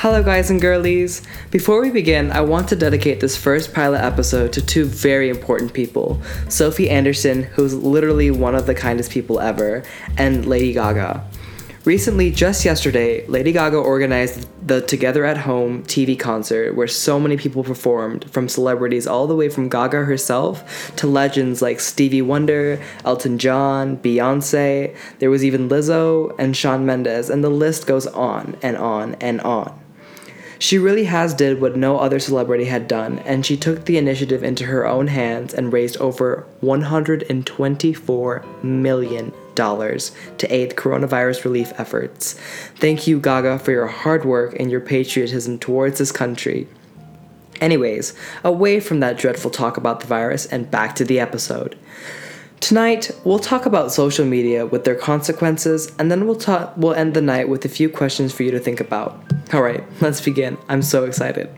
Hello guys and girlies. Before we begin, I want to dedicate this first pilot episode to two very important people, Sophie Anderson, who's literally one of the kindest people ever, and Lady Gaga. Recently, just yesterday, Lady Gaga organized the Together at Home TV concert where so many people performed, from celebrities all the way from Gaga herself to legends like Stevie Wonder, Elton John, Beyonce, there was even Lizzo and Shawn Mendes, and the list goes on and on and on. She really has did what no other celebrity had done, and she took the initiative into her own hands and raised over $124 million. To aid coronavirus relief efforts. Thank you, Gaga, for your hard work and your patriotism towards this country. Anyways, away from that dreadful talk about the virus and back to the episode. Tonight, we'll talk about social media with their consequences, and then we'll end the night with a few questions for you to think about. Alright, let's begin. I'm so excited.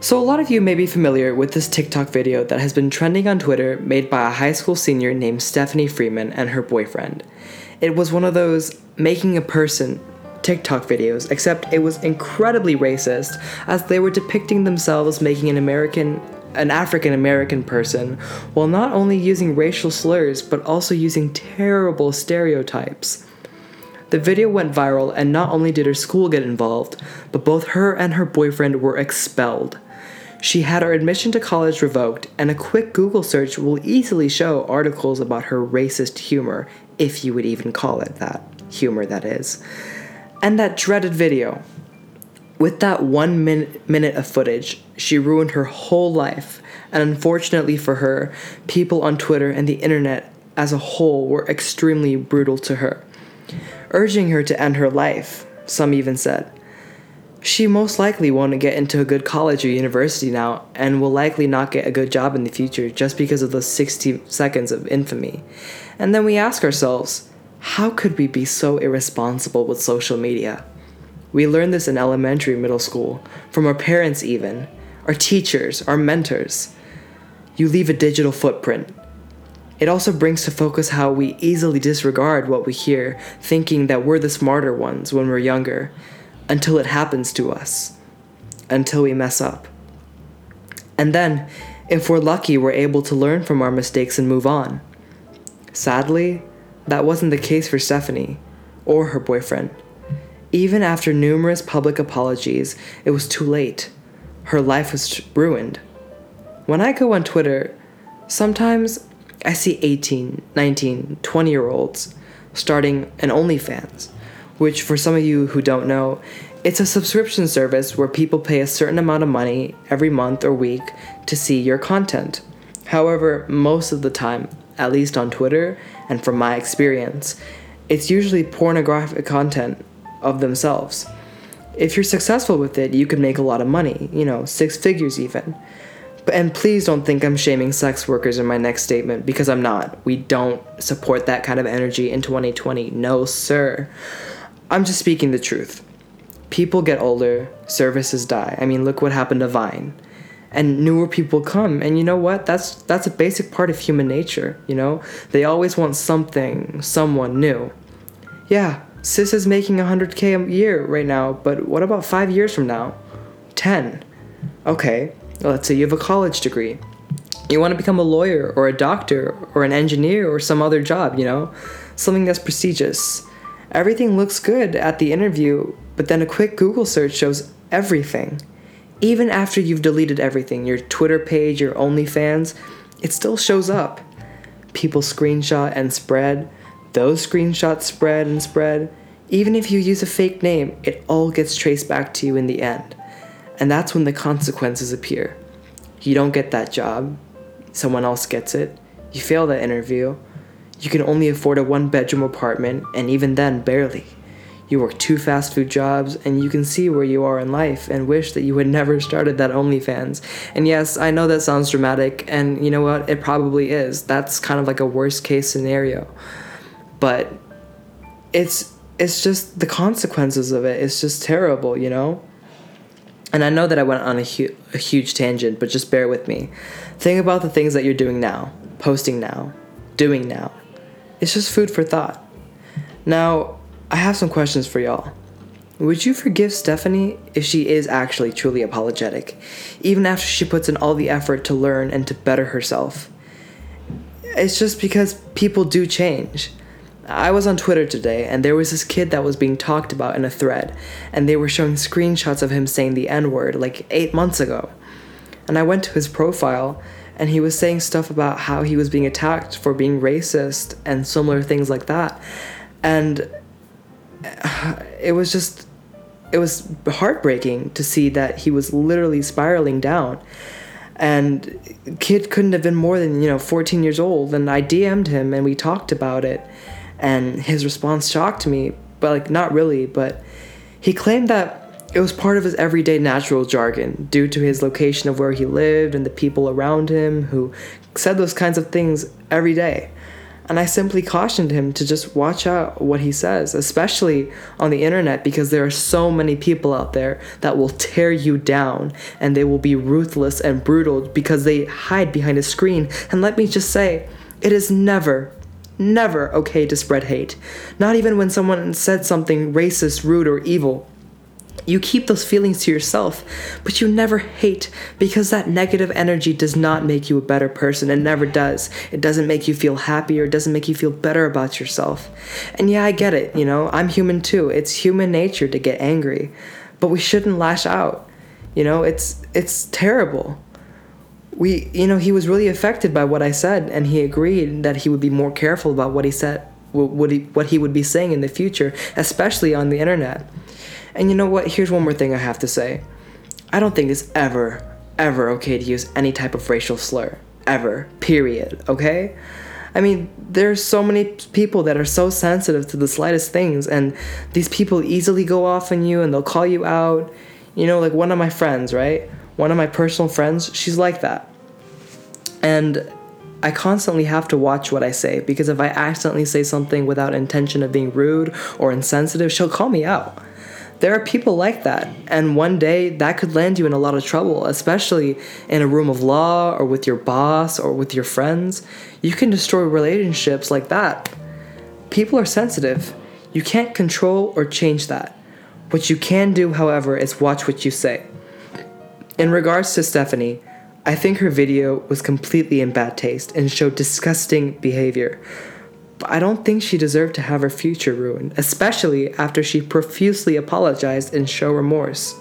So a lot of you may be familiar with this TikTok video that has been trending on Twitter made by a high school senior named Stephanie Freeman and her boyfriend. It was one of those making a person TikTok videos, except it was incredibly racist as they were depicting themselves making an African-American person while not only using racial slurs but also using terrible stereotypes. The video went viral and not only did her school get involved, but both her and her boyfriend were expelled. She had her admission to college revoked, and a quick Google search will easily show articles about her racist humor, if you would even call it that. Humor, that is. And that dreaded video. With that one minute of footage, she ruined her whole life, and unfortunately for her, people on Twitter and the internet as a whole were extremely brutal to her, urging her to end her life, some even said. She most likely won't get into a good college or university now and will likely not get a good job in the future just because of those 60 seconds of infamy. And then we ask ourselves, how could we be so irresponsible with social media? We learn this in elementary, middle school, from our parents even, our teachers, our mentors. You leave a digital footprint. It also brings to focus how we easily disregard what we hear, thinking that we're the smarter ones when we're younger. Until it happens to us, until we mess up. And then, if we're lucky, we're able to learn from our mistakes and move on. Sadly, that wasn't the case for Stephanie, or her boyfriend. Even after numerous public apologies, it was too late. Her life was ruined. When I go on Twitter, sometimes I see 18, 19, 20-year-olds starting an OnlyFans, which for some of you who don't know, it's a subscription service where people pay a certain amount of money every month or week to see your content. However, most of the time, at least on Twitter and from my experience, it's usually pornographic content of themselves. If you're successful with it, you can make a lot of money, six figures even. And please don't think I'm shaming sex workers in my next statement, because I'm not. We don't support that kind of energy in 2020. No, sir. I'm just speaking the truth. People get older, services die. I mean, look what happened to Vine. And newer people come, and you know what? That's a basic part of human nature, They always want something, someone new. Yeah, sis is making $100K a year right now, but what about 5 years from now? 10. Okay, let's say you have a college degree. You want to become a lawyer or a doctor or an engineer or some other job, Something that's prestigious. Everything looks good at the interview, but then a quick Google search shows everything. Even after you've deleted everything, your Twitter page, your OnlyFans, it still shows up. People screenshot and spread. Those screenshots spread and spread. Even if you use a fake name, it all gets traced back to you in the end. And that's when the consequences appear. You don't get that job. Someone else gets it. You fail that interview. You can only afford a one-bedroom apartment, and even then, barely. You work two fast food jobs, and you can see where you are in life and wish that you had never started that OnlyFans. And yes, I know that sounds dramatic, and you know what? It probably is. That's kind of like a worst-case scenario. But it's just the consequences of it. It's just terrible, And I know that I went on a huge tangent, but just bear with me. Think about the things that you're doing now, posting now, doing now. It's just food for thought. Now, I have some questions for y'all. Would you forgive Stephanie if she is actually truly apologetic, even after she puts in all the effort to learn and to better herself? It's just because people do change. I was on Twitter today, and there was this kid that was being talked about in a thread, and they were showing screenshots of him saying the N-word like 8 months ago. And I went to his profile, and he was saying stuff about how he was being attacked for being racist and similar things like that. And it was heartbreaking to see that he was literally spiraling down. And kid couldn't have been more than, 14 years old. And I DM'd him and we talked about it. And his response shocked me, but not really. But he claimed that it was part of his everyday natural jargon due to his location of where he lived and the people around him who said those kinds of things every day. And I simply cautioned him to just watch out what he says, especially on the internet, because there are so many people out there that will tear you down and they will be ruthless and brutal because they hide behind a screen. And let me just say, it is never okay to spread hate. Not even when someone said something racist, rude, or evil. You keep those feelings to yourself, but you never hate, because that negative energy does not make you a better person. It never does. It doesn't make you feel happier. It doesn't make you feel better about yourself. And yeah, I get it. I'm human too. It's human nature to get angry, but we shouldn't lash out. It's terrible. He was really affected by what I said, and he agreed that he would be more careful about what he said, what he would be saying in the future, especially on the internet. And you know what? Here's one more thing I have to say. I don't think it's ever okay to use any type of racial slur. Ever. Period. Okay? I mean, there's so many people that are so sensitive to the slightest things, and these people easily go off on you and they'll call you out. One of my friends, right? One of my personal friends, she's like that. And I constantly have to watch what I say, because if I accidentally say something without intention of being rude or insensitive, she'll call me out. There are people like that, and one day that could land you in a lot of trouble, especially in a room of law or with your boss or with your friends. You can destroy relationships like that. People are sensitive. You can't control or change that. What you can do, however, is watch what you say. In regards to Stephanie, I think her video was completely in bad taste and showed disgusting behavior. I don't think she deserved to have her future ruined, especially after she profusely apologized and showed remorse.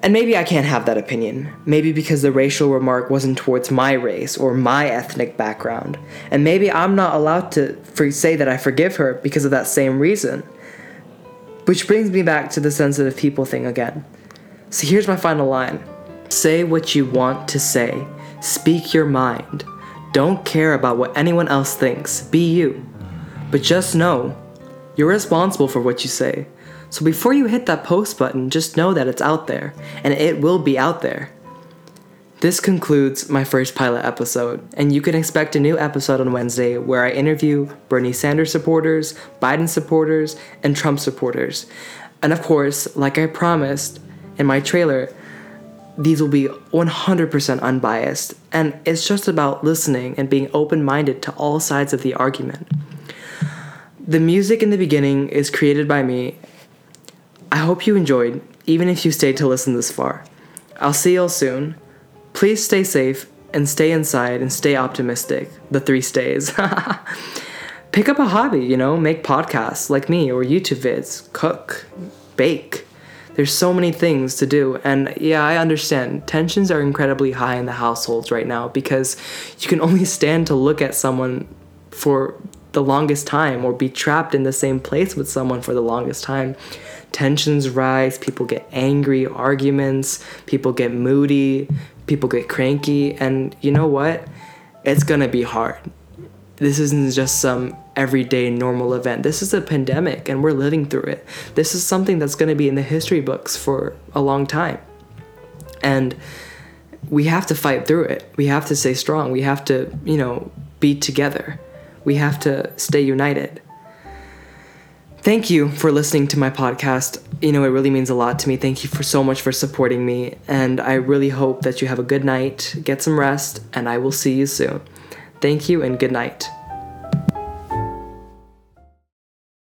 And maybe I can't have that opinion. Maybe because the racial remark wasn't towards my race or my ethnic background. And maybe I'm not allowed to say that I forgive her because of that same reason. Which brings me back to the sensitive people thing again. So here's my final line. Say what you want to say. Speak your mind. Don't care about what anyone else thinks. Be you. But just know, you're responsible for what you say. So before you hit that post button, just know that it's out there, and it will be out there. This concludes my first pilot episode, and you can expect a new episode on Wednesday where I interview Bernie Sanders supporters, Biden supporters, and Trump supporters. And of course, like I promised in my trailer, these will be 100% unbiased, and it's just about listening and being open-minded to all sides of the argument. The music in the beginning is created by me. I hope you enjoyed, even if you stayed to listen this far. I'll see y'all soon. Please stay safe and stay inside and stay optimistic. The 3 stays. Pick up a hobby, make podcasts like me or YouTube vids, cook, bake. There's so many things to do, and yeah, I understand. Tensions are incredibly high in the households right now because you can only stand to look at someone for the longest time or be trapped in the same place with someone for the longest time. Tensions rise, people get angry, arguments, people get moody, people get cranky, and you know what? It's gonna be hard. This isn't just some everyday normal event. This is a pandemic, and we're living through it. This is something that's going to be in the history books for a long time. And we have to fight through it. We have to stay strong. We have to, be together. We have to stay united. Thank you for listening to my podcast. It really means a lot to me. Thank you so much for supporting me. And I really hope that you have a good night, get some rest, and I will see you soon. Thank you and good night.